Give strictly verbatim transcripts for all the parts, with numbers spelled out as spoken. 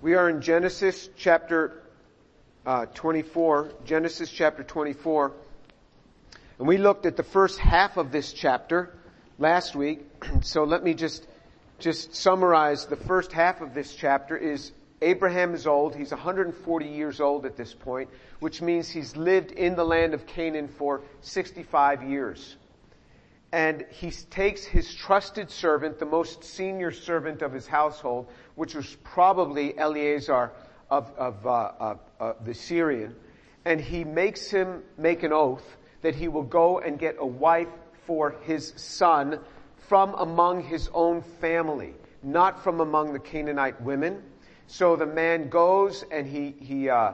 We are in Genesis chapter uh, twenty-four. Genesis chapter twenty-four. And we looked at the first half of this chapter last week. So let me just, just summarize. The first half of this chapter is Abraham is old. He's one hundred forty years old at this point, which means he's lived in the land of Canaan for sixty-five years. And he takes his trusted servant, the most senior servant of his household, which was probably Eliezer of, of, uh, of uh, the Syrian, and he makes him make an oath that he will go and get a wife for his son from among his own family, not from among the Canaanite women. So the man goes and he he uh,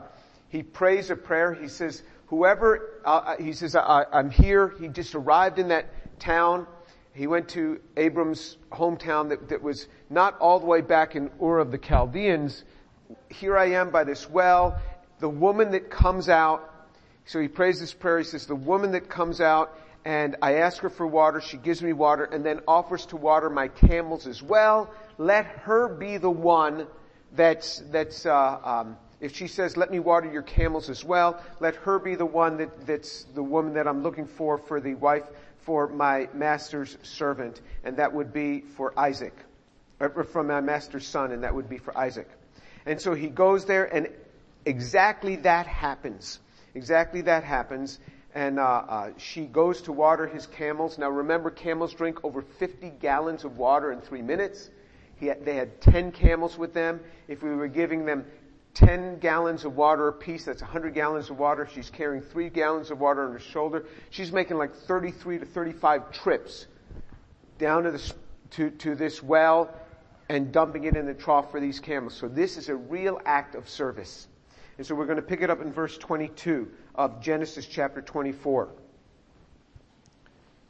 he prays a prayer. He says, "Whoever," uh, he says, I, "I'm here." He just arrived in that town. He went to Abram's hometown that, that was not all the way back in Ur of the Chaldeans. Here I am by this well. The woman that comes out. So he prays this prayer. He says, "The woman that comes out, and I ask her for water. She gives me water, and then offers to water my camels as well. Let her be the one." That's, that's, uh, um, if she says, let me water your camels as well, let her be the one that, that's the woman that I'm looking for, for the wife, for my master's servant. And that would be for Isaac, or from my master's son, and that would be for Isaac. And so he goes there, and exactly that happens. Exactly that happens. And, uh, uh, she goes to water his camels. Now remember, camels drink over fifty gallons of water in three minutes. He had, they had ten camels with them. If we were giving them ten gallons of water apiece, that's one hundred gallons of water. She's carrying three gallons of water on her shoulder. She's making like thirty-three to thirty-five trips down to this, to, to this well and dumping it in the trough for these camels. So this is a real act of service. And so we're going to pick it up in verse twenty-two of Genesis chapter twenty-four.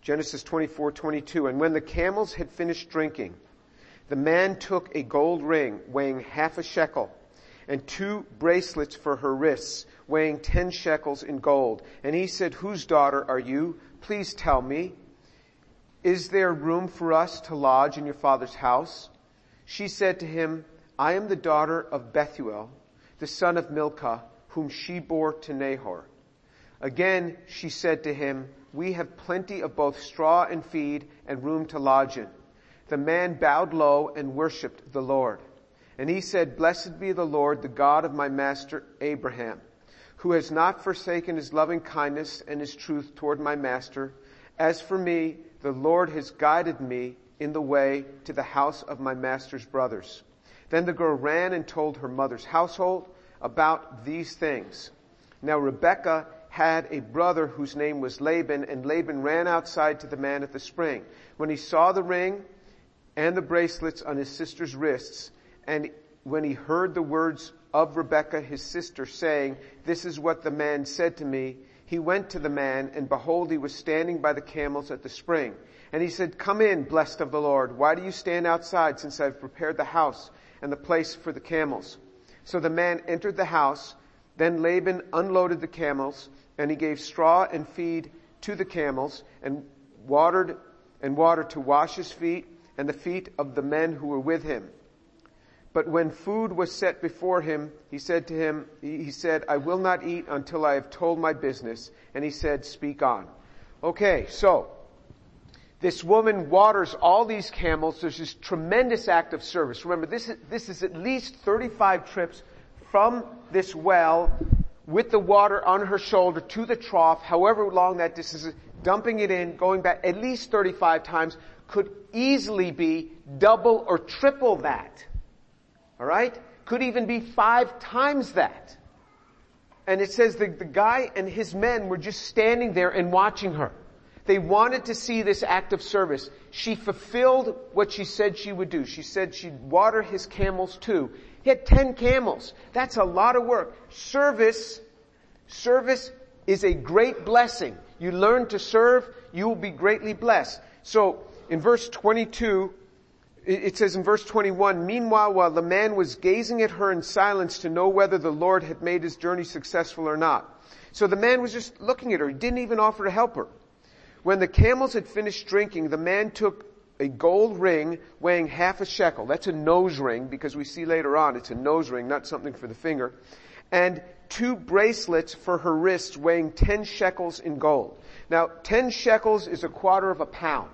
Genesis twenty-four, twenty-two. And when the camels had finished drinking, the man took a gold ring weighing half a shekel and two bracelets for her wrists weighing ten shekels in gold. And he said, whose daughter are you? Please tell me. Is there room for us to lodge in your father's house? She said to him, I am the daughter of Bethuel, the son of Milcah, whom she bore to Nahor. Again, she said to him, we have plenty of both straw and feed and room to lodge in. The man bowed low and worshipped the Lord. And he said, blessed be the Lord, the God of my master Abraham, who has not forsaken his loving kindness and his truth toward my master. As for me, the Lord has guided me in the way to the house of my master's brothers. Then the girl ran and told her mother's household about these things. Now Rebekah had a brother whose name was Laban, and Laban ran outside to the man at the spring. When he saw the ring and the bracelets on his sister's wrists, and when he heard the words of Rebekah, his sister, saying, this is what the man said to me, he went to the man, and behold, he was standing by the camels at the spring. And he said, come in, blessed of the Lord. Why do you stand outside, since I've prepared the house and the place for the camels? So the man entered the house. Then Laban unloaded the camels, and he gave straw and feed to the camels, and watered and water to wash his feet and the feet of the men who were with him. But when food was set before him, he said to him, he said, I will not eat until I have told my business. And he said, speak on. Okay, so this woman waters all these camels. There's this tremendous act of service. Remember, this is, this is at least thirty-five trips from this well with the water on her shoulder to the trough, however long that distance is, dumping it in, going back at least thirty-five times. Could easily be double or triple that. All right? Could even be five times that. And it says the, the guy and his men were just standing there and watching her. They wanted to see this act of service. She fulfilled what she said she would do. She said she'd water his camels too. He had ten camels. That's a lot of work. Service, service is a great blessing. You learn to serve, you will be greatly blessed. So, in verse twenty-two, it says in verse twenty-one, meanwhile, while the man was gazing at her in silence to know whether the Lord had made his journey successful or not. So the man was just looking at her. He didn't even offer to help her. When the camels had finished drinking, the man took a gold ring weighing half a shekel. That's a nose ring, because we see later on it's a nose ring, not something for the finger. And two bracelets for her wrists weighing ten shekels in gold. Now, ten shekels is a quarter of a pound.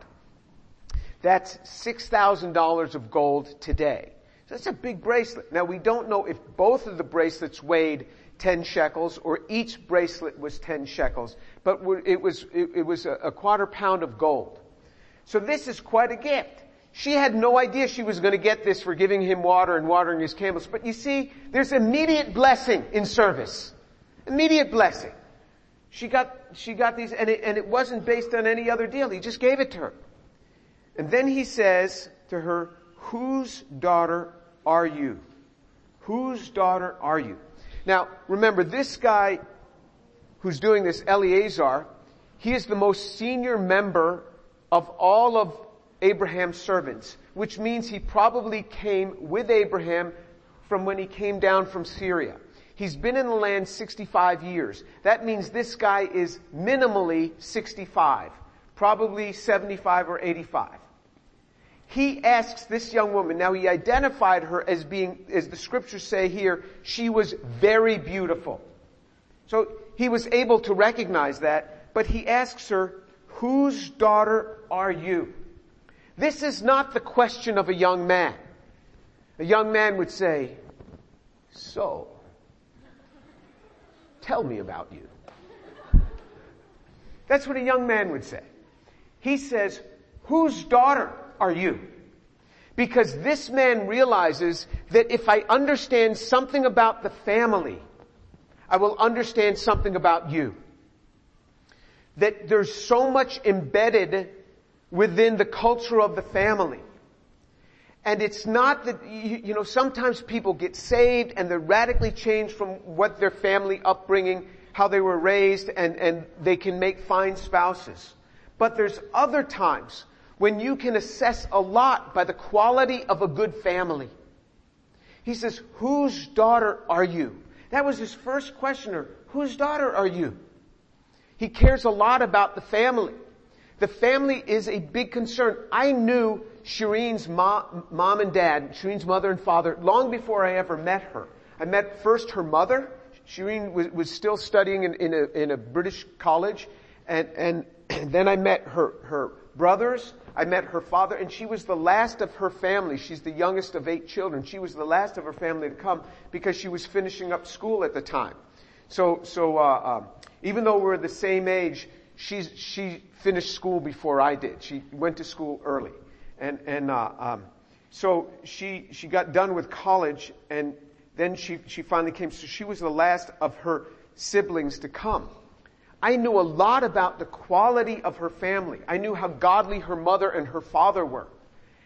That's six thousand dollars of gold today. So that's a big bracelet. Now, we don't know if both of the bracelets weighed ten shekels or each bracelet was ten shekels, but it was, it was a quarter pound of gold. So this is quite a gift. She had no idea she was going to get this for giving him water and watering his camels. But you see, there's immediate blessing in service. Immediate blessing. She got, she got these, and it, and it wasn't based on any other deal. He just gave it to her. And then he says to her, "Whose daughter are you? Whose daughter are you?" Now, remember, this guy who's doing this, Eliezer, he is the most senior member of all of Abraham's servants, which means he probably came with Abraham from when he came down from Syria. He's been in the land sixty-five years. That means this guy is minimally sixty-five, probably seventy-five or eighty-five. He asks this young woman, now he identified her as being, as the scriptures say here, she was very beautiful. So he was able to recognize that, but he asks her, "Whose daughter are you?" This is not the question of a young man. A young man would say, "So, tell me about you." That's what a young man would say. He says, "Whose daughter are you?" Because this man realizes that if I understand something about the family, I will understand something about you. That there's so much embedded within the culture of the family. And it's not that, you, you know, sometimes people get saved and they're radically changed from what their family upbringing, how they were raised, and, and they can make fine spouses. But there's other times when you can assess a lot by the quality of a good family. He says, "Whose daughter are you?" That was his first questioner. Whose daughter are you? He cares a lot about the family. The family is a big concern. I knew Shireen's mom, mom and dad, Shireen's mother and father, long before I ever met her. I met first her mother. Shireen was, was still studying in, in, a, in a British college. And, and, and then I met her, her brothers. I met her father. And she was the last of her family. She's the youngest of eight children. She was the last of her family to come because she was finishing up school at the time. So, so uh, um, even though we're the same age, She's, she finished school before I did. She went to school early. And, and, uh, um, so she, she got done with college and then she, she finally came. So she was the last of her siblings to come. I knew a lot about the quality of her family. I knew how godly her mother and her father were.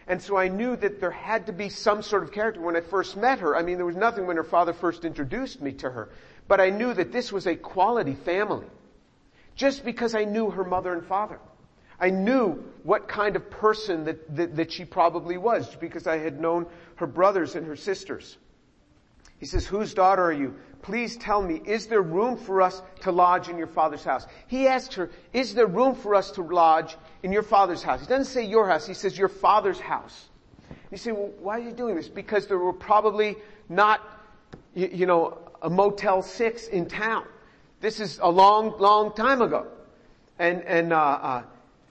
And so I knew that there had to be some sort of character when I first met her. I mean, there was nothing when her father first introduced me to her, but I knew that this was a quality family. Just because I knew her mother and father. I knew what kind of person that, that, that she probably was because I had known her brothers and her sisters. He says, "Whose daughter are you? Please tell me, is there room for us to lodge in your father's house?" He asks her, is there room for us to lodge in your father's house? He doesn't say your house, he says your father's house. You say, well, why are you doing this? Because there were probably not, you, you know, a Motel six in town. This is a long, long time ago. And, and, uh, uh,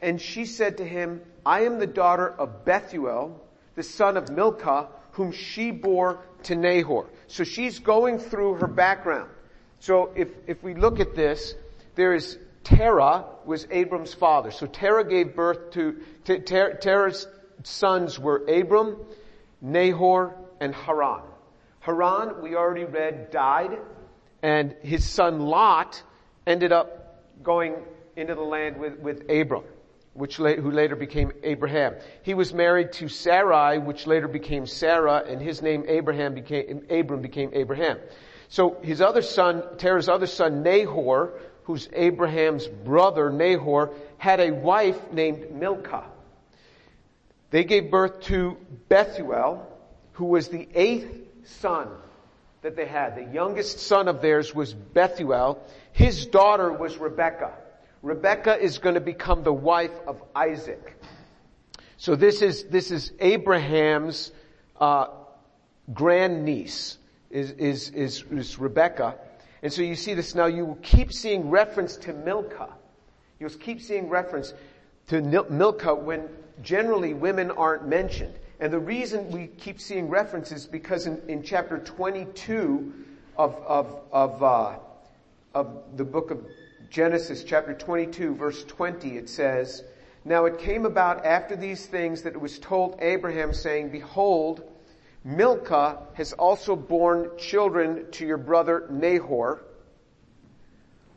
and she said to him, "I am the daughter of Bethuel, the son of Milcah, whom she bore to Nahor." So she's going through her background. So if, if we look at this, there is Terah was Abram's father. So Terah gave birth to, to Ter, Terah's sons were Abram, Nahor, and Haran. Haran, we already read, died. And his son Lot ended up going into the land with, with Abram, which la- who later became Abraham. He was married to Sarai, which later became Sarah, and his name Abraham became Abram became Abraham. So his other son, Terah's other son Nahor, who's Abraham's brother Nahor, had a wife named Milcah. They gave birth to Bethuel, who was the eighth son that they had. The youngest son of theirs was Bethuel. His daughter was Rebekah. Rebekah is going to become the wife of Isaac. So this is, this is Abraham's, uh, grandniece is, is, is, is Rebekah. And so you see this now, you will keep seeing reference to Milcah. You'll keep seeing reference to Milcah when generally women aren't mentioned. And the reason we keep seeing references because in, in chapter twenty-two of, of, of, uh, of the book of Genesis, chapter twenty-two, verse twenty, it says, "Now it came about after these things that it was told Abraham, saying, Behold, Milcah has also borne children to your brother Nahor,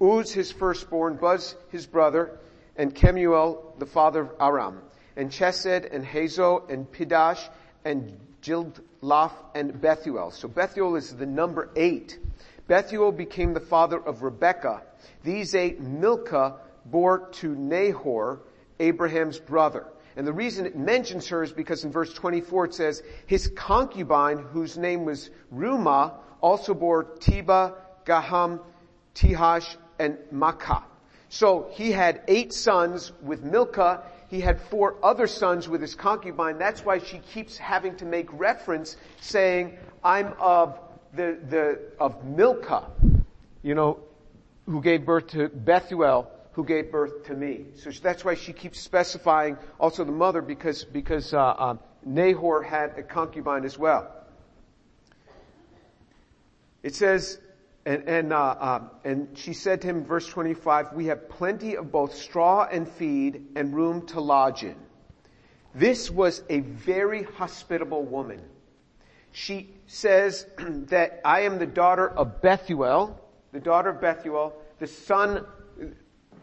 Uz his firstborn, Buz his brother, and Kemuel the father of Aram, and Chesed and Hazo and Pidash and Jildlaf and Bethuel." So Bethuel is the number eight. "Bethuel became the father of Rebekah. These eight Milcah bore to Nahor, Abraham's brother." And the reason it mentions her is because in verse twenty-four it says, "His concubine, whose name was Rumah, also bore Tiba, Gaham, Tihash, and Makkah." So he had eight sons with Milcah. He had four other sons with his concubine. That's why she keeps having to make reference saying, "I'm of the, the, of Milcah, you know, who gave birth to Bethuel, who gave birth to me." So that's why she keeps specifying also the mother, because, because, uh, um, Nahor had a concubine as well. It says, and, and, uh, um, and she said to him, verse twenty-five, "We have plenty of both straw and feed and room to lodge in." This was a very hospitable woman. She says that I am the daughter of Bethuel, the daughter of Bethuel, the son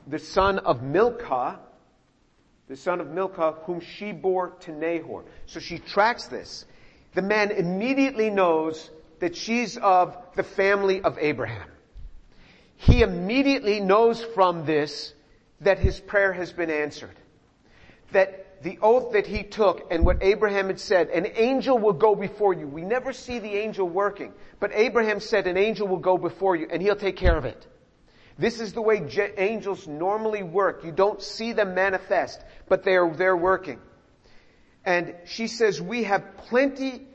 the son of Milcah, the son of Milcah, whom she bore to Nahor. So she tracks this. The man immediately knows that she's of the family of Abraham. He immediately knows from this that his prayer has been answered. That the oath that he took and what Abraham had said, "An angel will go before you." We never see the angel working, but Abraham said, "An angel will go before you and he'll take care of it." This is the way je- angels normally work. You don't see them manifest, but they are, they're working. And she says, "We have plenty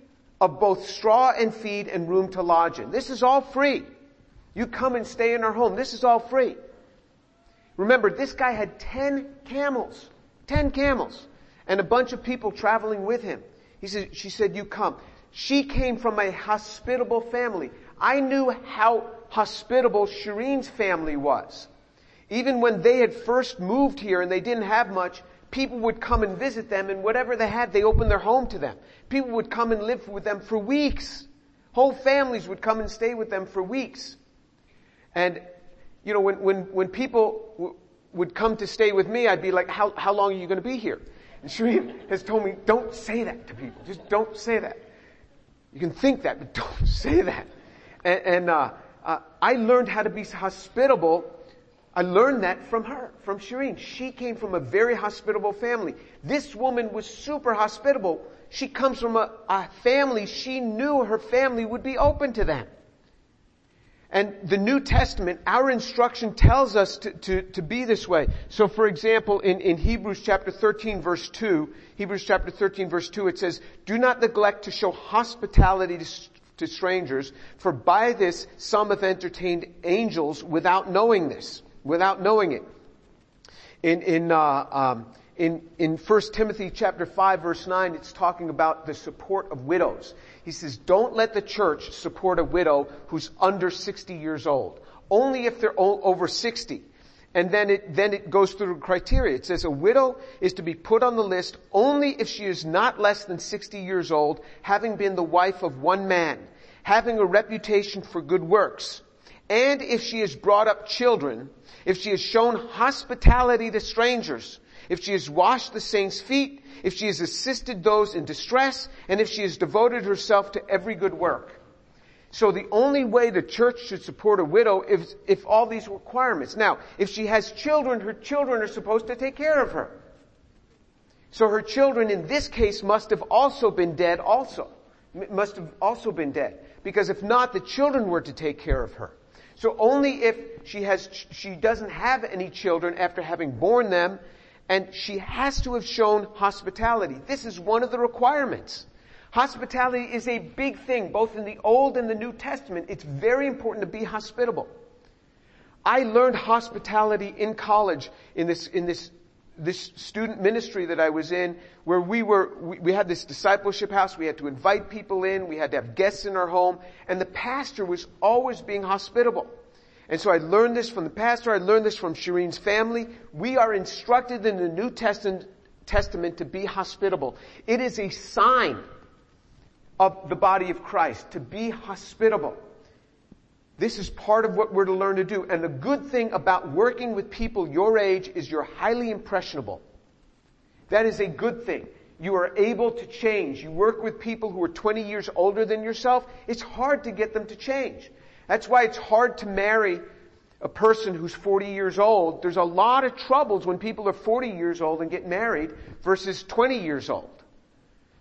of both straw and feed and room to lodge in." This is all free. You come and stay in our home. This is all free. Remember, this guy had ten camels, ten camels, and a bunch of people traveling with him. He said, she said, "You come." She came from a hospitable family. I knew how hospitable Shireen's family was. Even when they had first moved here and they didn't have much, people would come and visit them, and whatever they had, they opened their home to them. People would come and live with them for weeks. Whole families would come and stay with them for weeks. And, you know, when, when, when people w- would come to stay with me, I'd be like, how, how long are you going to be here? And Shireen has told me, don't say that to people. Just don't say that. You can think that, but don't say that. And, and uh, Uh, I learned how to be hospitable. I learned that from her, from Shireen. She came from a very hospitable family. This woman was super hospitable. She comes from a, a family she knew her family would be open to them. And the New Testament, our instruction tells us to, to, to be this way. So for example, in, in Hebrews chapter thirteen verse two, Hebrews chapter thirteen verse two, it says, "Do not neglect to show hospitality to to strangers, for by this some have entertained angels without knowing this, without knowing it." In, in, uh, um, in, in First Timothy chapter five verse nine, it's talking about the support of widows. He says, "Don't let the church support a widow who's under sixty years old." Only if they're over sixty. And then it, then it goes through criteria. It says a widow is to be put on the list only if she is not less than sixty years old, having been the wife of one man, having a reputation for good works, and if she has brought up children, if she has shown hospitality to strangers, if she has washed the saints' feet, if she has assisted those in distress, and if she has devoted herself to every good work. So the only way the church should support a widow is if all these requirements. Now, if she has children, her children are supposed to take care of her. So her children in this case must have also been dead also. Must have also been dead. Because if not, the children were to take care of her. So only if she has, she doesn't have any children after having born them, And she has to have shown hospitality. This is one of the requirements. Hospitality is a big thing, both in the Old and the New Testament. It's very important to be hospitable. I learned hospitality in college in this, in this, this student ministry that I was in, where we were, we, we had this discipleship house, we had to invite people in, we had to have guests in our home, and the pastor was always being hospitable. And so I learned this from the pastor, I learned this from Shireen's family. We are instructed in the New Testament to be hospitable. It is a sign of the body of Christ, to be hospitable. This is part of what we're to learn to do. And the good thing about working with people your age is you're highly impressionable. That is a good thing. You are able to change. You work with people who are twenty years older than yourself. It's hard to get them to change. That's why it's hard to marry a person who's forty years old. There's a lot of troubles when people are forty years old and get married versus twenty years old.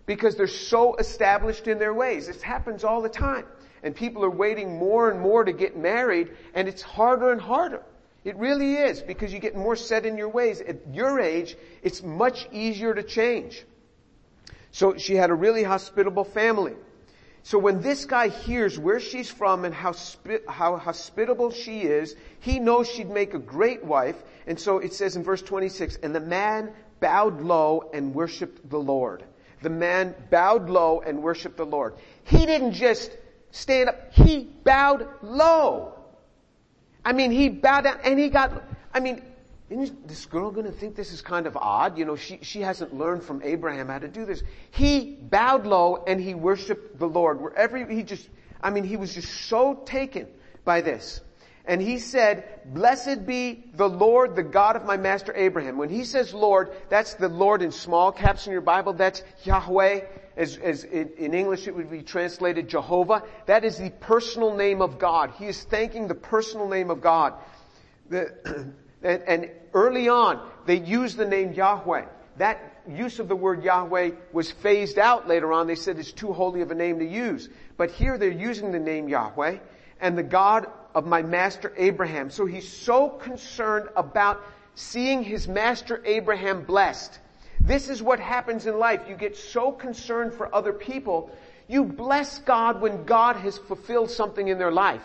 Because they're so established in their ways. This happens all the time. And people are waiting more and more to get married, and it's harder and harder. It really is, because you get more set in your ways. At your age, it's much easier to change. So she had a really hospitable family. So when this guy hears where she's from and how, how hospitable she is, he knows she'd make a great wife. And so it says in verse twenty-six, and the man bowed low and worshipped the Lord. The man bowed low and worshipped the Lord. He didn't just stand up. He bowed low. I mean, he bowed down and he got, I mean, isn't this girl going to think this is kind of odd? You know, she, she hasn't learned from Abraham how to do this. He bowed low and he worshipped the Lord. Wherever he, he just, I mean, he was just so taken by this. And he said, blessed be the Lord, the God of my master Abraham. When he says Lord, that's the Lord in small caps in your Bible. That's Yahweh. As, as in, in English it would be translated Jehovah. That is the personal name of God. He is thanking the personal name of God. The, and, and early on, they used the name Yahweh. That use of the word Yahweh was phased out later on. They said it's too holy of a name to use. But here they're using the name Yahweh and the God of my master Abraham. So he's so concerned about seeing his master Abraham blessed. This is what happens in life. You get so concerned for other people. You bless God when God has fulfilled something in their life.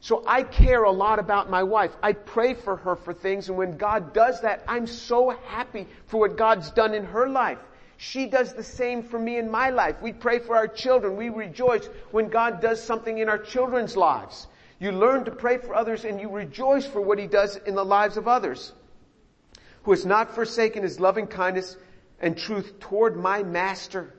So I care a lot about my wife. I pray for her for things, and when God does that, I'm so happy for what God's done in her life. She does the same for me in my life. We pray for our children. We rejoice when God does something in our children's lives. You learn to pray for others and you rejoice for what he does in the lives of others. Who has not forsaken his loving kindness and truth toward my master.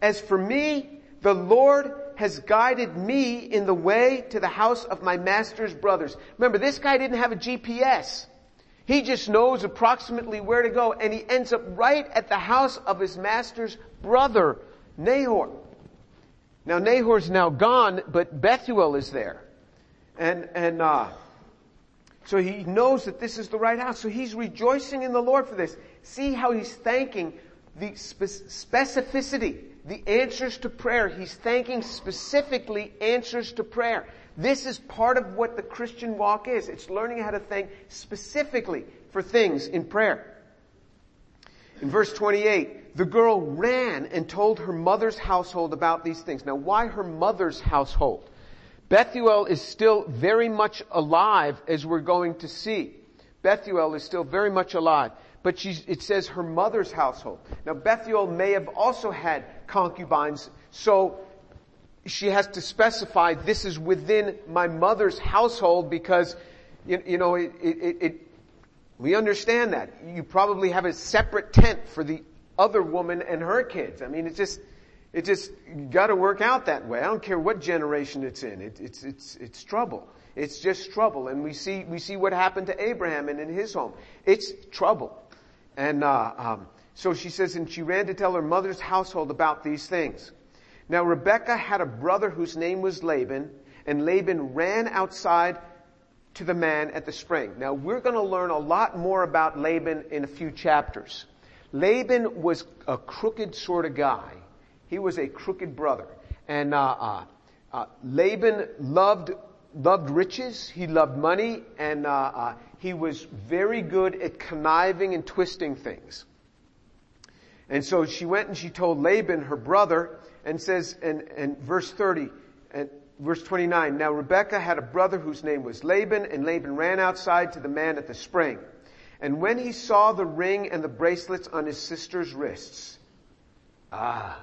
As for me, the Lord has guided me in the way to the house of my master's brothers. Remember, this guy didn't have a G P S. He just knows approximately where to go, and he ends up right at the house of his master's brother, Nahor. Now, Nahor's now gone, but Bethuel is there. And, and, uh, so he knows that this is the right house. So he's rejoicing in the Lord for this. See how he's thanking the spe- specificity, the answers to prayer. He's thanking specifically answers to prayer. This is part of what the Christian walk is. It's learning how to thank specifically for things in prayer. In verse twenty-eight, the girl ran and told her mother's household about these things. Now, why her mother's household? Bethuel is still very much alive, as we're going to see. Bethuel is still very much alive. But she's, it says her mother's household. Now, Bethuel may have also had concubines, so she has to specify this is within my mother's household because, you, you know, it, it, it, we understand that. You probably have a separate tent for the other woman and her kids. I mean, it's just... It just got to work out that way. I don't care what generation it's in. It, it's it's it's trouble. It's just trouble. And we see we see what happened to Abraham and in his home. It's trouble. And uh, um, so she says, and she ran to tell her mother's household about these things. Now Rebekah had a brother whose name was Laban, and Laban ran outside to the man at the spring. Now we're going to learn a lot more about Laban in a few chapters. Laban was a crooked sort of guy. He was a crooked brother. And uh, uh, uh, Laban loved loved riches. He loved money. And uh, uh, he was very good at conniving and twisting things. And so she went and she told Laban, her brother, and says, and, and verse thirty, and verse twenty-nine, now Rebekah had a brother whose name was Laban, and Laban ran outside to the man at the spring. And when he saw the ring and the bracelets on his sister's wrists, ah,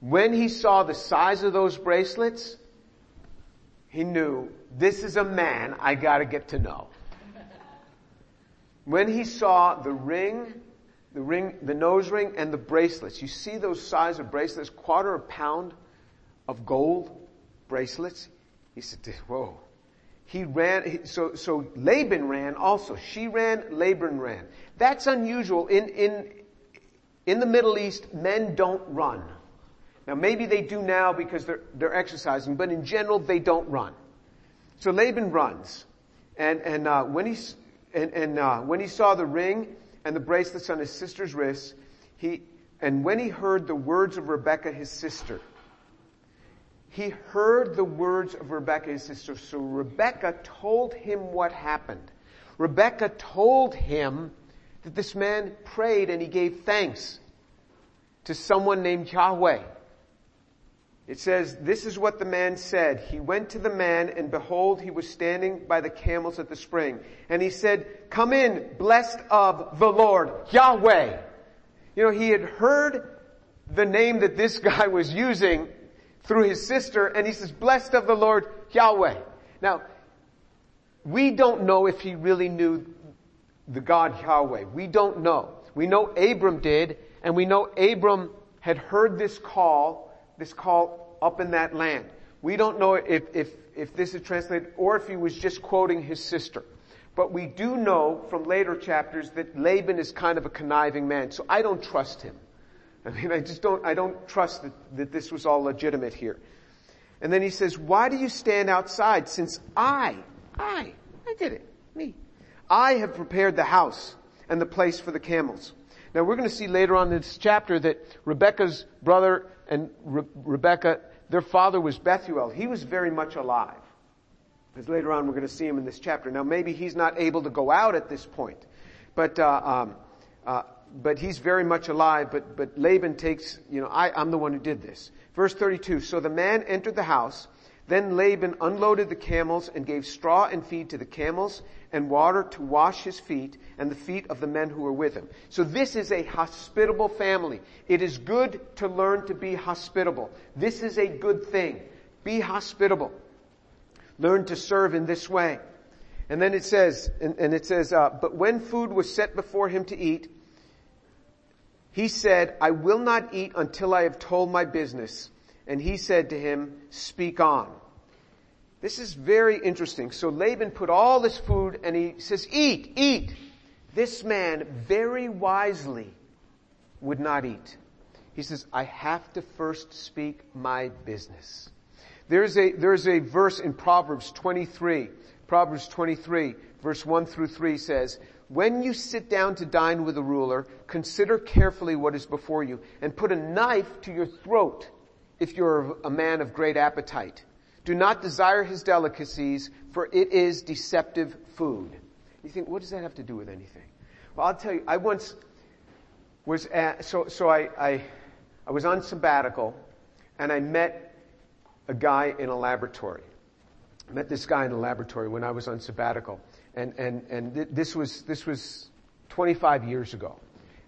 when he saw the size of those bracelets, he knew, this is a man I gotta get to know. When he saw the ring, the ring, the nose ring, and the bracelets. You see those size of bracelets, quarter a pound of gold bracelets. He said, whoa. He ran, so, so Laban ran also. She ran, Laban ran. That's unusual. In, in, in the Middle East, men don't run. Now maybe they do now because they're, they're exercising, but in general they don't run. So Laban runs. And, and, uh, when he, and, and, uh, when he saw the ring, and the bracelets on his sister's wrists, he, and when he heard the words of Rebekah, his sister, he heard the words of Rebekah, his sister. So Rebekah told him what happened. Rebekah told him that this man prayed and he gave thanks to someone named Yahweh. It says, this is what the man said. He went to the man, and behold, he was standing by the camels at the spring. And he said, come in, blessed of the Lord, Yahweh. You know, he had heard the name that this guy was using through his sister, and he says, blessed of the Lord, Yahweh. Now, we don't know if he really knew the God Yahweh. We don't know. We know Abram did, and we know Abram had heard this call This call up in that land. We don't know if, if, if this is translated or if he was just quoting his sister. But we do know from later chapters that Laban is kind of a conniving man. So I don't trust him. I mean, I just don't, I don't trust that, that this was all legitimate here. And then he says, why do you stand outside since I, I, I did it, me. I have prepared the house and the place for the camels. Now we're going to see later on in this chapter that Rebekah's brother and Re- Rebekah, their father was Bethuel. He was very much alive. Because later on we're going to see him in this chapter. Now maybe he's not able to go out at this point. But, uh, um, uh, but he's very much alive. But, but Laban takes, you know, I, I'm the one who did this. Verse thirty-two, so the man entered the house. Then Laban unloaded the camels and gave straw and feed to the camels and water to wash his feet and the feet of the men who were with him. So this is a hospitable family. It is good to learn to be hospitable. This is a good thing. Be hospitable. Learn to serve in this way. And then it says, and, and it says, uh, but when food was set before him to eat, he said, I will not eat until I have told my business. And he said to him, speak on. This is very interesting. So Laban put all this food and he says, eat, eat. This man very wisely would not eat. He says, I have to first speak my business. There's a, there's a verse in Proverbs twenty-three. Proverbs twenty-three, verse one through three says, when you sit down to dine with a ruler, consider carefully what is before you and put a knife to your throat. If you're a man of great appetite, do not desire his delicacies, for it is deceptive food. You think, what does that have to do with anything? Well, I'll tell you, I once was at, so, so I, I, I was on sabbatical and I met a guy in a laboratory. I met this guy in a laboratory when I was on sabbatical. And, and, and th- this was, this was twenty-five years ago.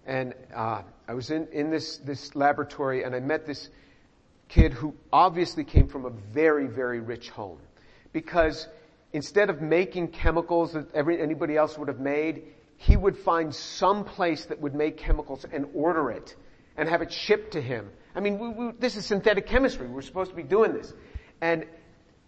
And, uh, I was in, in this, this laboratory and I met this kid who obviously came from a very, very rich home. Because instead of making chemicals that every, anybody else would have made, he would find some place that would make chemicals and order it and have it shipped to him. I mean, we, we, this is synthetic chemistry. We're supposed to be doing this. And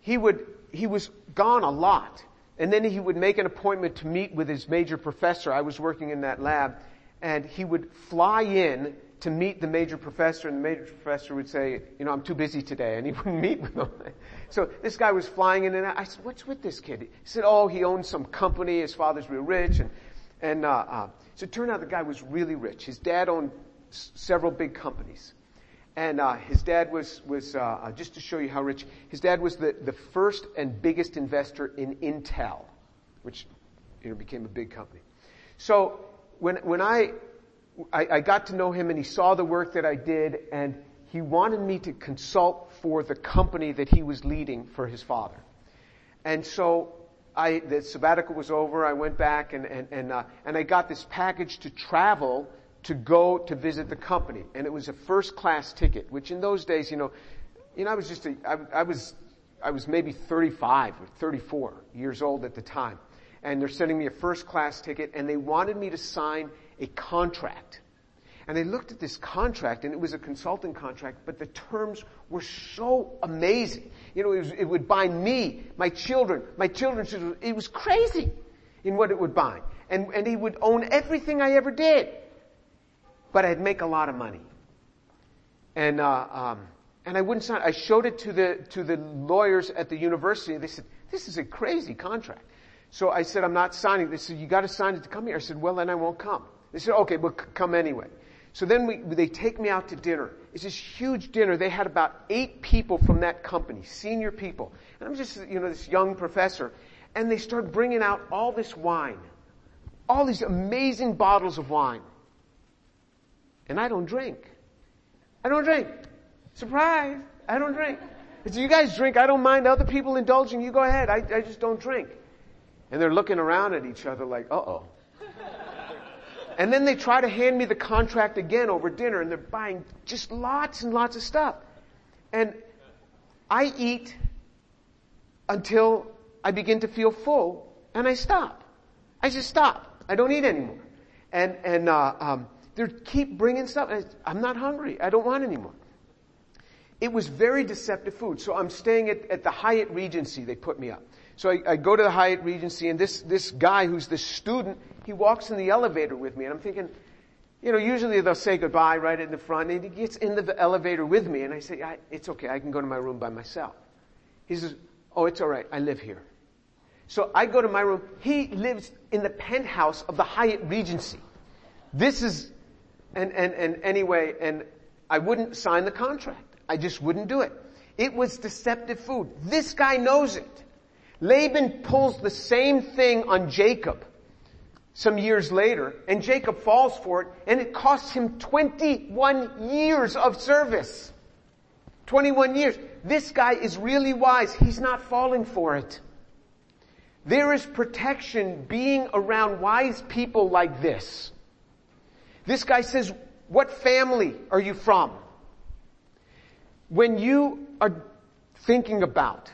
he would, he was gone a lot. And then he would make an appointment to meet with his major professor. I was working in that lab. And he would fly in to meet the major professor, and the major professor would say, you know, I'm too busy today, and he wouldn't meet with them. So this guy was flying in, and I said, what's with this kid? He said, oh, he owns some company, his father's real rich, and, and, uh, uh, so it turned out the guy was really rich. His dad owned s- several big companies. And, uh, his dad was, was, uh, just to show you how rich, his dad was the, the first and biggest investor in Intel, which you know, became a big company. So when when I, I I got to know him and he saw the work that I did, and he wanted me to consult for the company that he was leading for his father. And so I the sabbatical was over. I went back and and and uh, and I got this package to travel to go to visit the company, and it was a first class ticket, which in those days, you know, you know I was just a, I, I was I was maybe thirty-five or thirty-four years old at the time. And they're sending me a first-class ticket, and they wanted me to sign a contract. And they looked at this contract, and it was a consulting contract, but the terms were so amazing. You know, it, was, it would bind me, my children, my children's children. It was crazy in what it would bind. And, and he would own everything I ever did. But I'd make a lot of money. And, uh, um, and I wouldn't sign. I showed it to the, to the lawyers at the university, and they said, this is a crazy contract. So I said, I'm not signing. They said, you got to sign it to come here. I said, well, then I won't come. They said, okay, well, c- come anyway. So then we, they take me out to dinner. It's this huge dinner. They had about eight people from that company, senior people. And I'm just, you know, this young professor. And they start bringing out all this wine, all these amazing bottles of wine. And I don't drink. I don't drink. Surprise. I don't drink. I said, you guys drink. I don't mind other people indulging. You go ahead. I, I just don't drink. And they're looking around at each other like, uh-oh. And then they try to hand me the contract again over dinner, and they're buying just lots and lots of stuff. And I eat until I begin to feel full, and I stop. I just stop. I don't eat anymore. And and uh, um, they keep bringing stuff. And I, I'm not hungry. I don't want any more. It was very deceptive food. So I'm staying at, at the Hyatt Regency. They put me up. So I, I go to the Hyatt Regency, and this, this guy who's this student, he walks in the elevator with me. And I'm thinking, you know, usually they'll say goodbye right in the front. And he gets in the elevator with me. And I say, I, it's okay. I can go to my room by myself. He says, oh, it's all right. I live here. So I go to my room. He lives in the penthouse of the Hyatt Regency. This is, and, and, and anyway, and I wouldn't sign the contract. I just wouldn't do it. It was deceptive food. This guy knows it. Laban pulls the same thing on Jacob some years later, and Jacob falls for it, and it costs him twenty-one years of service. twenty-one years. This guy is really wise. He's not falling for it. There is protection being around wise people like this. This guy says, what family are you from? When you are thinking about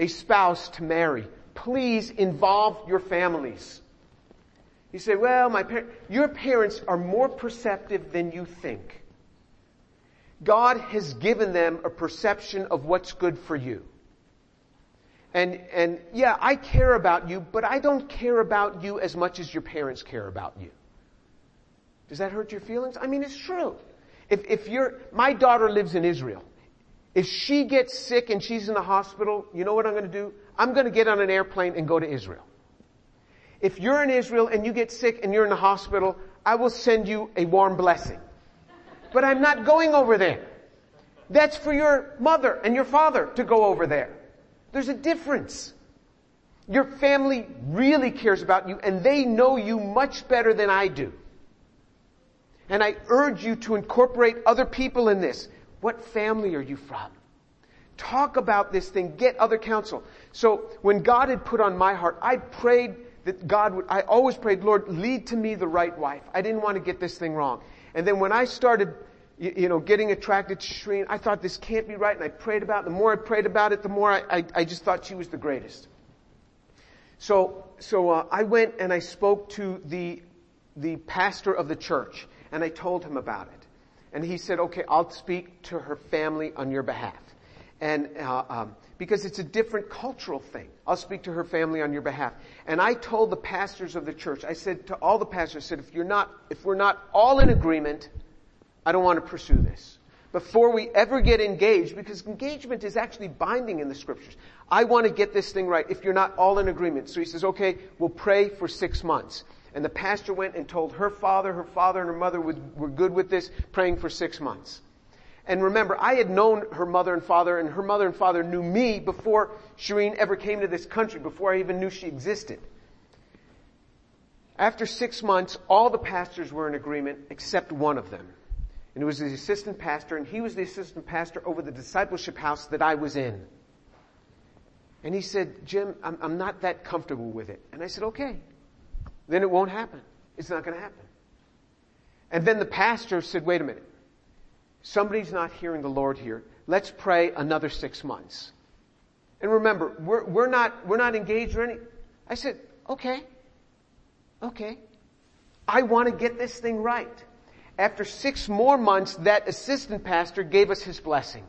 a spouse to marry, please involve your families. You say, well, my par-. Your parents are more perceptive than you think. God has given them a perception of what's good for you. And, and yeah, I care about you, but I don't care about you as much as your parents care about you. Does that hurt your feelings? I mean, it's true. If, if you're, my daughter lives in Israel. If she gets sick and she's in the hospital, you know what I'm going to do? I'm going to get on an airplane and go to Israel. If you're in Israel and you get sick and you're in the hospital, I will send you a warm blessing. But I'm not going over there. That's for your mother and your father to go over there. There's a difference. Your family really cares about you, and they know you much better than I do. And I urge you to incorporate other people in this. What family are you from? Talk about this thing. Get other counsel. So when God had put on my heart, I prayed that God would, I always prayed, Lord, lead to me the right wife. I didn't want to get this thing wrong. And then when I started, you know, getting attracted to Shireen, I thought this can't be right. And I prayed about it. The more I prayed about it, the more I, I, I just thought she was the greatest. So, so uh, I went and I spoke to the, the pastor of the church, and I told him about it. And he said, okay, I'll speak to her family on your behalf. And, uh, um, because it's a different cultural thing. I'll speak to her family on your behalf. And I told the pastors of the church, I said to all the pastors, I said, if you're not, if we're not all in agreement, I don't want to pursue this. Before we ever get engaged, because engagement is actually binding in the scriptures. I want to get this thing right if you're not all in agreement. So he says, okay, we'll pray for six months. And the pastor went and told her father, her father and her mother were good with this, praying for six months. And remember, I had known her mother and father, and her mother and father knew me before Shireen ever came to this country, before I even knew she existed. After six months, all the pastors were in agreement except one of them. And it was the assistant pastor, and he was the assistant pastor over the discipleship house that I was in. And he said, Jim, I'm, I'm not that comfortable with it. And I said, okay, then it won't happen. It's not going to happen. And then the pastor said, wait a minute. Somebody's not hearing the Lord here. Let's pray another six months. And remember, we're, we're not, we're not engaged or any. I said, okay, okay. I want to get this thing right. After six more months, that assistant pastor gave us his blessing.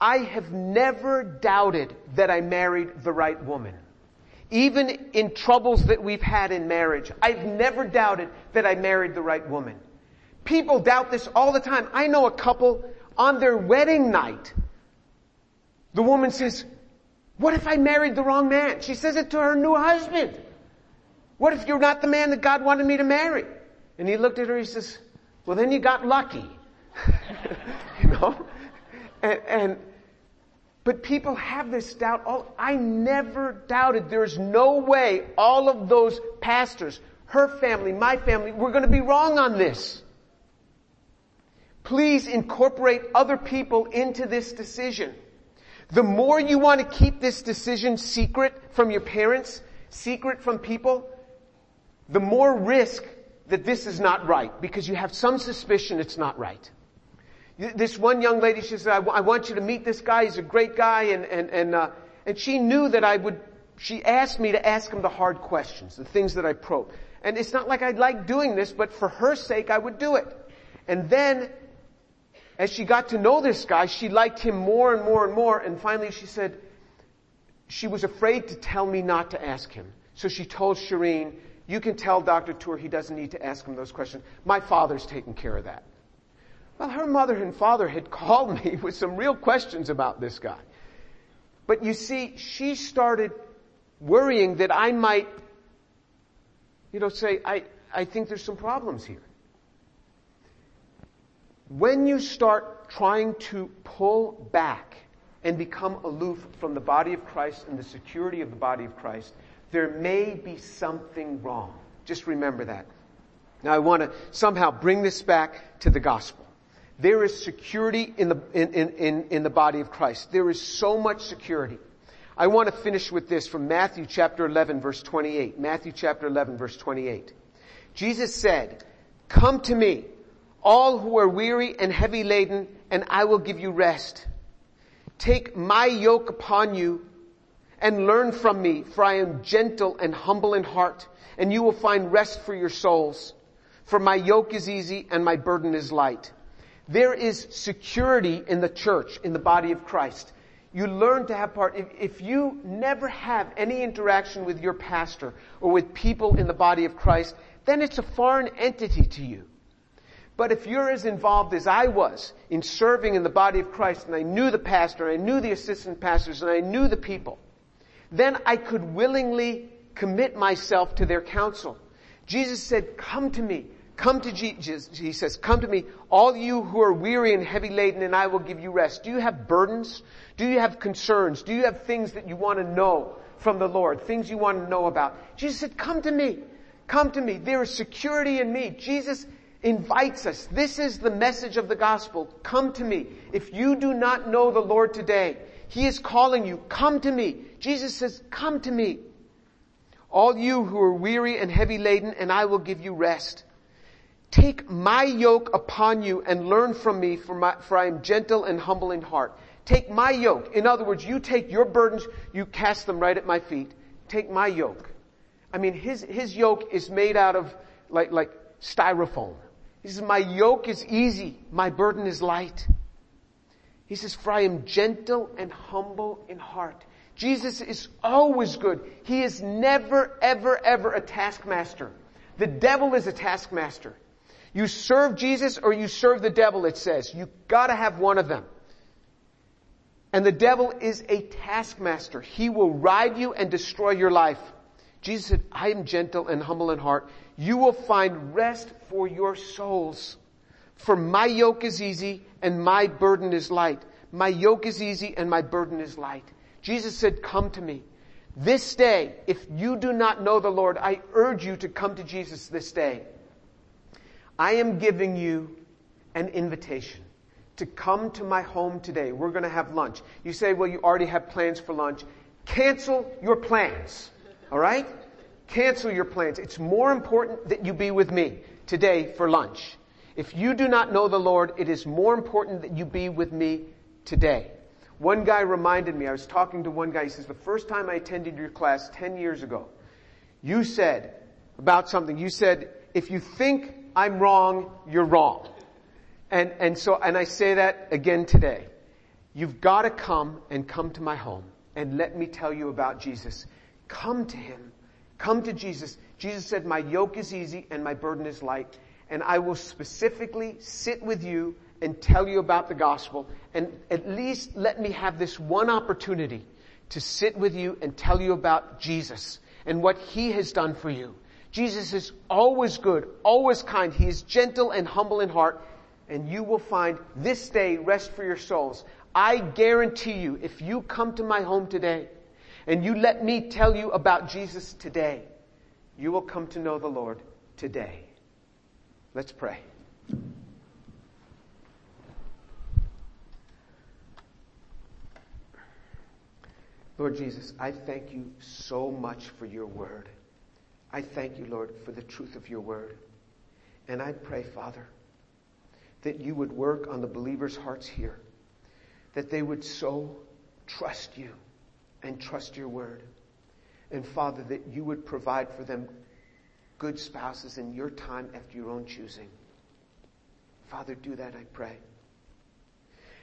I have never doubted that I married the right woman. Even in troubles that we've had in marriage, I've never doubted that I married the right woman. People doubt this all the time. I know a couple on their wedding night. The woman says, what if I married the wrong man? She says it to her new husband. What if you're not the man that God wanted me to marry? And he looked at her, he says, well, then you got lucky. You know? And, and, but people have this doubt. All, I never doubted. There's no way all of those pastors, her family, my family, we're going to be wrong on this. Please incorporate other people into this decision. The more you want to keep this decision secret from your parents, secret from people, the more risk that this is not right, because you have some suspicion it's not right. This one young lady, she said, I, w- I want you to meet this guy. He's a great guy. And, and, and, uh, and she knew that I would, she asked me to ask him the hard questions, the things that I probe. And it's not like I'd like doing this, but for her sake, I would do it. And then, as she got to know this guy, she liked him more and more and more. And finally, she said, she was afraid to tell me not to ask him. So she told Shireen, you can tell Doctor Tour he doesn't need to ask him those questions. My father's taking care of that. Well, her mother and father had called me with some real questions about this guy. But you see, she started worrying that I might, you know, say, I, I think there's some problems here. When you start trying to pull back and become aloof from the body of Christ and the security of the body of Christ, there may be something wrong. Just remember that. Now I want to somehow bring this back to the gospel. There is security in the, in, in, in the body of Christ. There is so much security. I want to finish with this from Matthew chapter eleven verse twenty-eight. Matthew chapter eleven verse twenty-eight. Jesus said, come to me, all who are weary and heavy laden, and I will give you rest. Take my yoke upon you and learn from me, for I am gentle and humble in heart, and you will find rest for your souls. For my yoke is easy and my burden is light. There is security in the church, in the body of Christ. You learn to have part. If, if you never have any interaction with your pastor or with people in the body of Christ, then it's a foreign entity to you. But if you're as involved as I was in serving in the body of Christ, and I knew the pastor, and I knew the assistant pastors, and I knew the people, then I could willingly commit myself to their counsel. Jesus said, come to me. Come to Jesus. He says, come to me, all you who are weary and heavy laden, and I will give you rest. Do you have burdens? Do you have concerns? Do you have things that you want to know from the Lord? Things you want to know about? Jesus said, come to me. Come to me. There is security in me. Jesus invites us. This is the message of the gospel. Come to me. If you do not know the Lord today, He is calling you. Come to me. Jesus says, come to me. All you who are weary and heavy laden, and I will give you rest. Take my yoke upon you and learn from me, for, my, for I am gentle and humble in heart. Take my yoke. In other words, you take your burdens, you cast them right at my feet. Take my yoke. I mean, his, his yoke is made out of like, like styrofoam. He says, my yoke is easy, my burden is light. He says, for I am gentle and humble in heart. Jesus is always good. He is never, ever, ever a taskmaster. The devil is a taskmaster. You serve Jesus or you serve the devil, it says. You gotta have one of them. And the devil is a taskmaster. He will ride you and destroy your life. Jesus said, I am gentle and humble in heart. You will find rest for your souls. For my yoke is easy and my burden is light. My yoke is easy and my burden is light. Jesus said, come to me. This day, if you do not know the Lord, I urge you to come to Jesus this day. I am giving you an invitation to come to my home today. We're going to have lunch. You say, well, you already have plans for lunch. Cancel your plans. All right? Cancel your plans. It's more important that you be with me today for lunch. If you do not know the Lord, it is more important that you be with me today. One guy reminded me, I was talking to one guy, he says, the first time I attended your class ten years ago, you said about something, you said, if you think I'm wrong, you're wrong. And, and so, and I say that again today. You've got to come and come to my home and let me tell you about Jesus. Come to him. Come to Jesus. Jesus said, my yoke is easy and my burden is light. And I will specifically sit with you and tell you about the gospel, and at least let me have this one opportunity to sit with you and tell you about Jesus and what he has done for you. Jesus is always good, always kind. He is gentle and humble in heart, and you will find this day rest for your souls. I guarantee you, if you come to my home today and you let me tell you about Jesus today, you will come to know the Lord today. Let's pray. Lord Jesus, I thank you so much for your word. I thank you, Lord, for the truth of your word. And I pray, Father, that you would work on the believers' hearts here, that they would so trust you and trust your word. And Father, that you would provide for them good spouses in your time after your own choosing. Father, do that, I pray.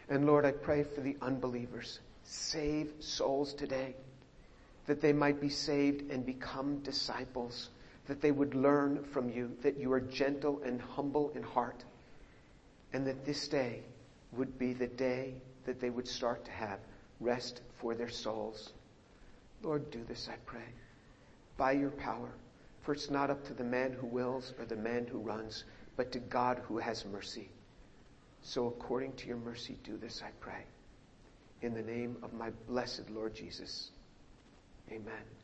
And Lord, I pray for the unbelievers. Save souls today, that they might be saved and become disciples, that they would learn from you that you are gentle and humble in heart, and that this day would be the day that they would start to have rest for their souls. Lord, do this, I pray, by your power, for it's not up to the man who wills or the man who runs, but to God who has mercy. So according to your mercy, do this, I pray. In the name of my blessed Lord Jesus, amen.